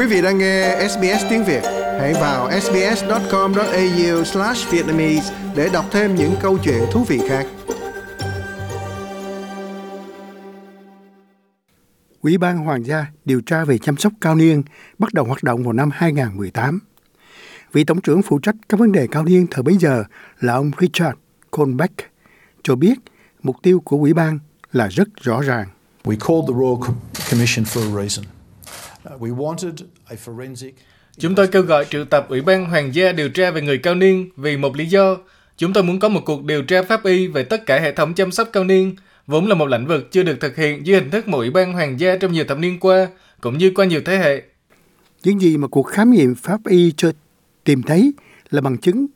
Quý vị đang nghe SBS tiếng Việt. Hãy vào sbs.com.au/vietnamese để đọc thêm những câu chuyện thú vị khác. Ủy ban Hoàng gia điều tra về chăm sóc cao niên bắt đầu hoạt động vào năm 2018. Vị tổng trưởng phụ trách các vấn đề cao niên thời bấy giờ là ông Richard Colbeck cho biết mục tiêu của ủy ban là rất rõ ràng. We called the Royal Commission for a reason. We wanted a forensic. Chúng tôi kêu gọi triệu tập Ủy ban Hoàng gia điều tra về người cao niên vì một lý do. Chúng tôi muốn có một cuộc điều tra pháp y về tất cả hệ thống chăm sóc cao niên, vốn là một lĩnh vực chưa được thực hiện dưới hình thức một Ủy ban Hoàng gia trong nhiều thập niên qua, cũng như qua nhiều thế hệ. Những gì mà cuộc khám nghiệm pháp y cho tìm thấy là bằng chứng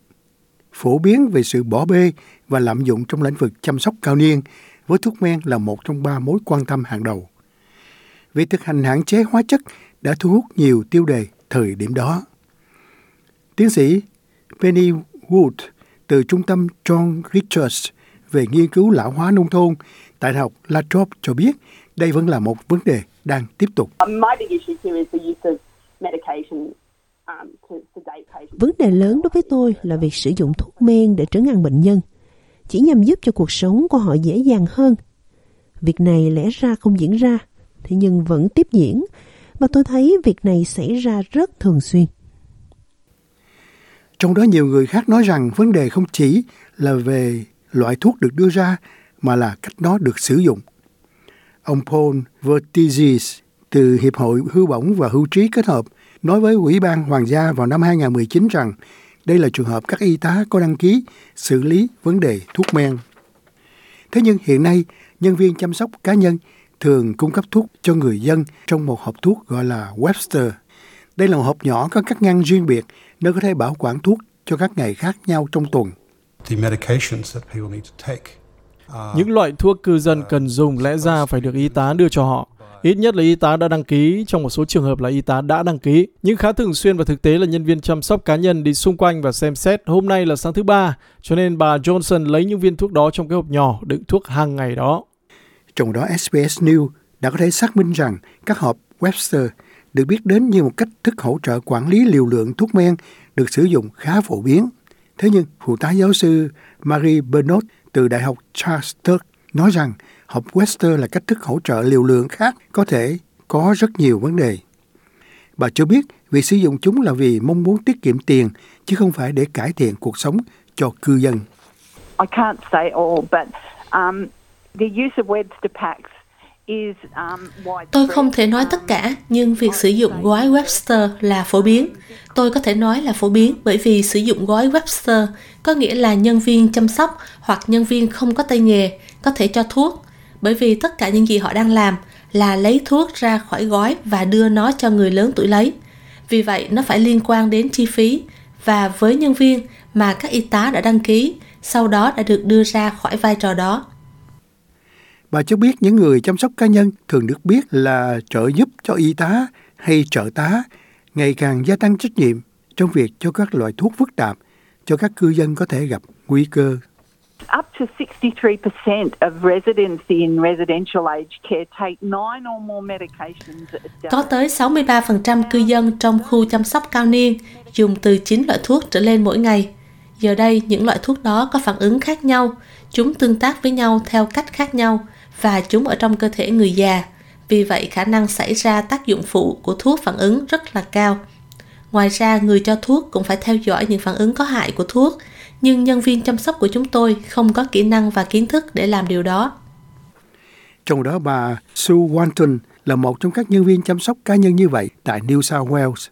phổ biến về sự bỏ bê và lạm dụng trong lĩnh vực chăm sóc cao niên, với thuốc men là một trong ba mối quan tâm hàng đầu. Việc thực hành hạn chế hóa chất đã thu hút nhiều tiêu đề thời điểm đó. Tiến sĩ Penny Wood từ Trung tâm John Richards về nghiên cứu lão hóa nông thôn tại Đại học Latrobe cho biết đây vẫn là một vấn đề đang tiếp tục. Vấn đề lớn đối với tôi là việc sử dụng thuốc men để trấn an bệnh nhân, chỉ nhằm giúp cho cuộc sống của họ dễ dàng hơn. Việc này lẽ ra không diễn ra, thế nhưng vẫn tiếp diễn, và tôi thấy việc này xảy ra rất thường xuyên. Trong đó nhiều người khác nói rằng vấn đề không chỉ là về loại thuốc được đưa ra, mà là cách nó được sử dụng. Ông Paul Vertizis từ Hiệp hội Hưu bổng và Hưu trí kết hợp nói với Ủy ban Hoàng gia vào năm 2019 rằng đây là trường hợp các y tá có đăng ký xử lý vấn đề thuốc men. Thế nhưng hiện nay, nhân viên chăm sóc cá nhân thường cung cấp thuốc cho người dân trong một hộp thuốc gọi là Webster. Đây là một hộp nhỏ có các ngăn riêng biệt nơi có thể bảo quản thuốc cho các ngày khác nhau trong tuần. Những loại thuốc cư dân cần dùng lẽ ra phải được y tá đưa cho họ. Ít nhất là y tá đã đăng ký, trong một số trường hợp là y tá đã đăng ký. Nhưng khá thường xuyên và thực tế là nhân viên chăm sóc cá nhân đi xung quanh và xem xét hôm nay là sáng thứ ba, cho nên bà Johnson lấy những viên thuốc đó trong cái hộp nhỏ đựng thuốc hàng ngày đó. Trong đó SBS News đã có thể xác minh rằng các hộp Webster được biết đến như một cách thức hỗ trợ quản lý liều lượng thuốc men được sử dụng khá phổ biến. Thế nhưng, phụ tá giáo sư Marie Bernoth từ Đại học Charles Sturt nói rằng hộp Webster là cách thức hỗ trợ liều lượng khác có thể có rất nhiều vấn đề. Bà cho biết việc sử dụng chúng là vì mong muốn tiết kiệm tiền, chứ không phải để cải thiện cuộc sống cho cư dân. Tôi không thể nói tất cả, nhưng việc sử dụng gói Webster là phổ biến. Tôi có thể nói là phổ biến bởi vì sử dụng gói Webster có nghĩa là nhân viên chăm sóc hoặc nhân viên không có tay nghề có thể cho thuốc, bởi vì tất cả những gì họ đang làm là lấy thuốc ra khỏi gói và đưa nó cho người lớn tuổi lấy. Vì vậy, nó phải liên quan đến chi phí, và với nhân viên mà các y tá đã đăng ký, sau đó đã được đưa ra khỏi vai trò đó. Bà cho biết những người chăm sóc cá nhân thường được biết là trợ giúp cho y tá hay trợ tá, ngày càng gia tăng trách nhiệm trong việc cho các loại thuốc phức tạp cho các cư dân có thể gặp nguy cơ. Up to 63% of residents in residential aged care take 9 or more medications. Có tới 63% cư dân trong khu chăm sóc cao niên dùng từ 9 loại thuốc trở lên mỗi ngày. Giờ đây, những loại thuốc đó có phản ứng khác nhau, chúng tương tác với nhau theo cách khác nhau, và chúng ở trong cơ thể người già. Vì vậy, khả năng xảy ra tác dụng phụ của thuốc phản ứng rất là cao. Ngoài ra, người cho thuốc cũng phải theo dõi những phản ứng có hại của thuốc, nhưng nhân viên chăm sóc của chúng tôi không có kỹ năng và kiến thức để làm điều đó. Trong đó, bà Sue Walton là một trong các nhân viên chăm sóc cá nhân như vậy tại New South Wales.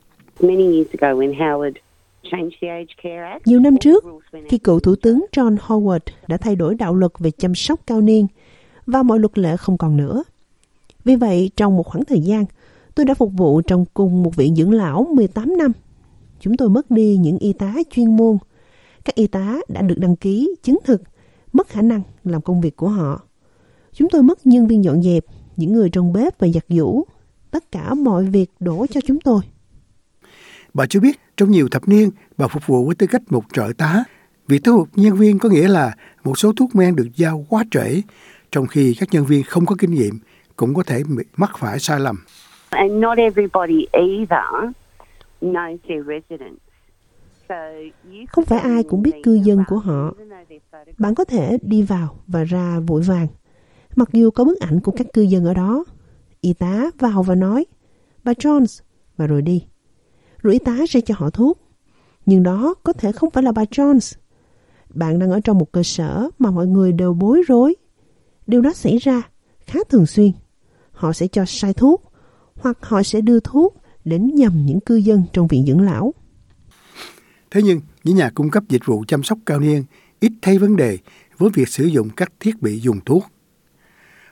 Nhiều năm trước, khi cựu Thủ tướng John Howard đã thay đổi đạo luật về chăm sóc cao niên và mọi luật lệ không còn nữa. Vì vậy, trong một khoảng thời gian, tôi đã phục vụ trong cùng một viện dưỡng lão 18 năm. Chúng tôi mất đi những y tá chuyên môn. Các y tá đã được đăng ký, chứng thực, mất khả năng làm công việc của họ. Chúng tôi mất nhân viên dọn dẹp, những người trong bếp và giặt giũ. Tất cả mọi việc đổ cho chúng tôi. Bà cho biết, trong nhiều thập niên, bà phục vụ với tư cách một trợ tá. Việc thu hút nhân viên có nghĩa là một số thuốc men được giao quá trễ, trong khi các nhân viên không có kinh nghiệm cũng có thể mắc phải sai lầm. And not everybody either knows their residents. Không phải ai cũng biết cư dân của họ. Bạn có thể đi vào và ra vội vàng, mặc dù có bức ảnh của các cư dân ở đó. Y tá vào và nói, bà Jones, và rồi đi. Rồi y tá sẽ cho họ thuốc. Nhưng đó có thể không phải là bà Jones. Bạn đang ở trong một cơ sở mà mọi người đều bối rối. Điều đó xảy ra khá thường xuyên. Họ sẽ cho sai thuốc, hoặc họ sẽ đưa thuốc đến nhầm những cư dân trong viện dưỡng lão. Thế nhưng, những nhà cung cấp dịch vụ chăm sóc cao niên ít thấy vấn đề với việc sử dụng các thiết bị dùng thuốc.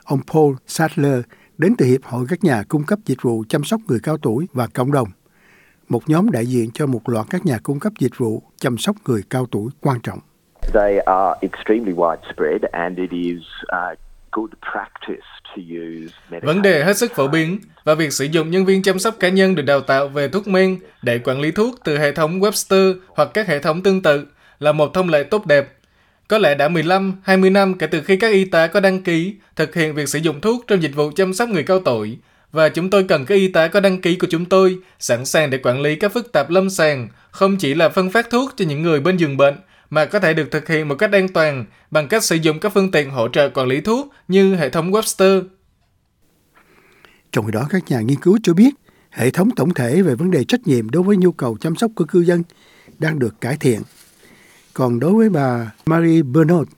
Ông Paul Sadler đến từ Hiệp hội các nhà cung cấp dịch vụ chăm sóc người cao tuổi và cộng đồng, một nhóm đại diện cho một loạt các nhà cung cấp dịch vụ chăm sóc người cao tuổi quan trọng. Vấn đề hết sức phổ biến và việc sử dụng nhân viên chăm sóc cá nhân được đào tạo về thuốc men để quản lý thuốc từ hệ thống Webster hoặc các hệ thống tương tự là một thông lệ tốt đẹp. Có lẽ đã 15-20 năm kể từ khi các y tá có đăng ký thực hiện việc sử dụng thuốc trong dịch vụ chăm sóc người cao tuổi, và chúng tôi cần các y tá có đăng ký của chúng tôi sẵn sàng để quản lý các phức tạp lâm sàng, không chỉ là phân phát thuốc cho những người bên giường bệnh, mà có thể được thực hiện một cách an toàn bằng cách sử dụng các phương tiện hỗ trợ quản lý thuốc như hệ thống Webster. Trong khi đó, các nhà nghiên cứu cho biết hệ thống tổng thể về vấn đề trách nhiệm đối với nhu cầu chăm sóc của cư dân đang được cải thiện. Còn đối với bà Marie Bernoth,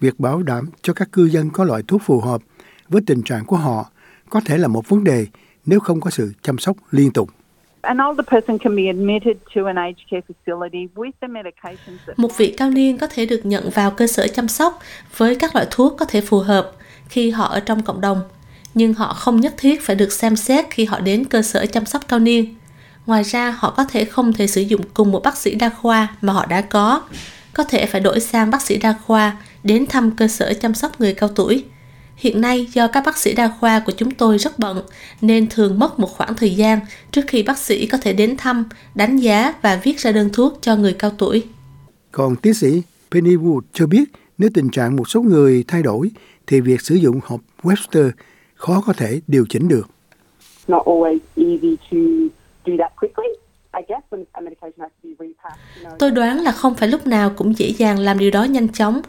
việc bảo đảm cho các cư dân có loại thuốc phù hợp với tình trạng của họ có thể là một vấn đề nếu không có sự chăm sóc liên tục. Một vị cao niên có thể được nhận vào cơ sở chăm sóc với các loại thuốc có thể phù hợp khi họ ở trong cộng đồng, nhưng họ không nhất thiết phải được xem xét khi họ đến cơ sở chăm sóc cao niên. Ngoài ra, họ có thể không thể sử dụng cùng một bác sĩ đa khoa mà họ đã có thể phải đổi sang bác sĩ đa khoa đến thăm cơ sở chăm sóc người cao tuổi. Hiện nay, do các bác sĩ đa khoa của chúng tôi rất bận, nên thường mất một khoảng thời gian trước khi bác sĩ có thể đến thăm, đánh giá và viết ra đơn thuốc cho người cao tuổi. Còn tiến sĩ Penny Wood cho biết, nếu tình trạng một số người thay đổi, thì việc sử dụng hộp Webster khó có thể điều chỉnh được. Tôi đoán là không phải lúc nào cũng dễ dàng làm điều đó nhanh chóng.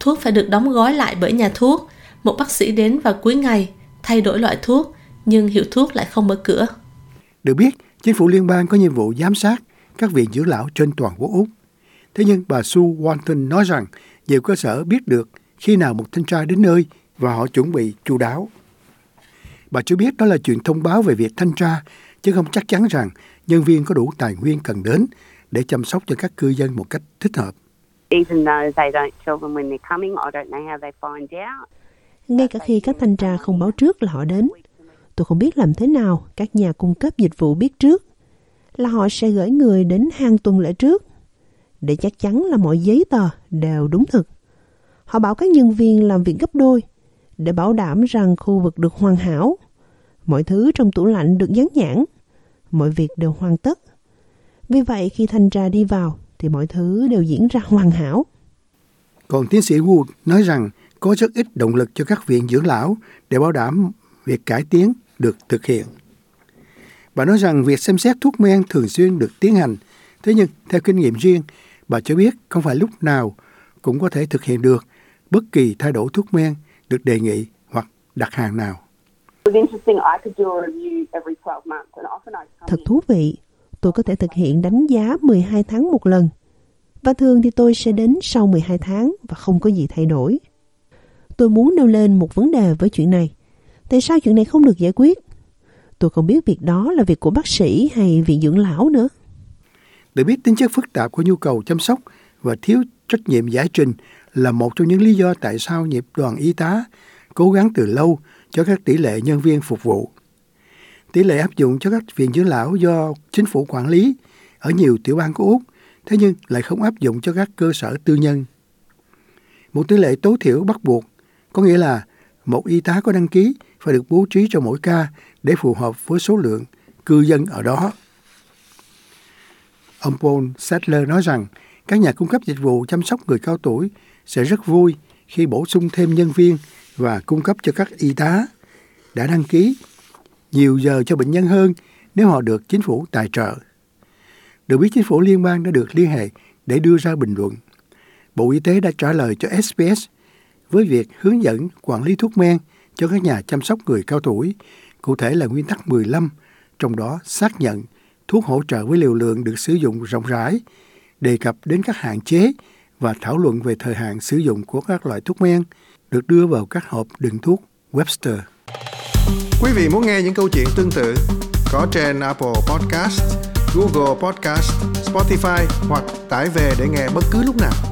Thuốc phải được đóng gói lại bởi nhà thuốc. Một bác sĩ đến vào cuối ngày, thay đổi loại thuốc, nhưng hiệu thuốc lại không mở cửa. Được biết, chính phủ liên bang có nhiệm vụ giám sát các viện dưỡng lão trên toàn quốc Úc. Thế nhưng bà Sue Walton nói rằng nhiều cơ sở biết được khi nào một thanh tra đến nơi và họ chuẩn bị chu đáo. Bà cho biết đó là chuyện thông báo về việc thanh tra, chứ không chắc chắn rằng nhân viên có đủ tài nguyên cần đến để chăm sóc cho các cư dân một cách thích hợp. Ngay cả khi các thanh tra không báo trước là họ đến, tôi không biết làm thế nào các nhà cung cấp dịch vụ biết trước là họ sẽ gửi người đến hàng tuần lễ trước để chắc chắn là mọi giấy tờ đều đúng thực. Họ bảo các nhân viên làm việc gấp đôi để bảo đảm rằng khu vực được hoàn hảo, mọi thứ trong tủ lạnh được dán nhãn, mọi việc đều hoàn tất. Vì vậy, khi thanh tra đi vào thì mọi thứ đều diễn ra hoàn hảo. Còn tiến sĩ Wood nói rằng có rất ít động lực cho các viện dưỡng lão để bảo đảm việc cải tiến được thực hiện. Bà nói rằng việc xem xét thuốc men thường xuyên được tiến hành, thế nhưng theo kinh nghiệm riêng, bà cho biết không phải lúc nào cũng có thể thực hiện được bất kỳ thay đổi thuốc men được đề nghị hoặc đặt hàng nào. Thật thú vị, tôi có thể thực hiện đánh giá 12 tháng một lần, và thường thì tôi sẽ đến sau 12 tháng và không có gì thay đổi. Tôi muốn nêu lên một vấn đề với chuyện này. Tại sao chuyện này không được giải quyết? Tôi không biết việc đó là việc của bác sĩ hay viện dưỡng lão nữa. Để biết tính chất phức tạp của nhu cầu chăm sóc và thiếu trách nhiệm giải trình là một trong những lý do tại sao nghiệp đoàn y tá cố gắng từ lâu cho các tỷ lệ nhân viên phục vụ. Tỷ lệ áp dụng cho các viện dưỡng lão do chính phủ quản lý ở nhiều tiểu bang của Úc, thế nhưng lại không áp dụng cho các cơ sở tư nhân. Một tỷ lệ tối thiểu bắt buộc, có nghĩa là một y tá có đăng ký phải được bố trí cho mỗi ca để phù hợp với số lượng cư dân ở đó. Ông Paul Sadler nói rằng các nhà cung cấp dịch vụ chăm sóc người cao tuổi sẽ rất vui khi bổ sung thêm nhân viên và cung cấp cho các y tá đã đăng ký nhiều giờ cho bệnh nhân hơn nếu họ được chính phủ tài trợ. Được biết chính phủ liên bang đã được liên hệ để đưa ra bình luận. Bộ Y tế đã trả lời cho SBS với việc hướng dẫn quản lý thuốc men cho các nhà chăm sóc người cao tuổi, cụ thể là nguyên tắc 15, trong đó xác nhận thuốc hỗ trợ với liều lượng được sử dụng rộng rãi, đề cập đến các hạn chế và thảo luận về thời hạn sử dụng của các loại thuốc men được đưa vào các hộp đựng thuốc Webster. Quý vị muốn nghe những câu chuyện tương tự có trên Apple Podcast, Google Podcast, Spotify hoặc tải về để nghe bất cứ lúc nào.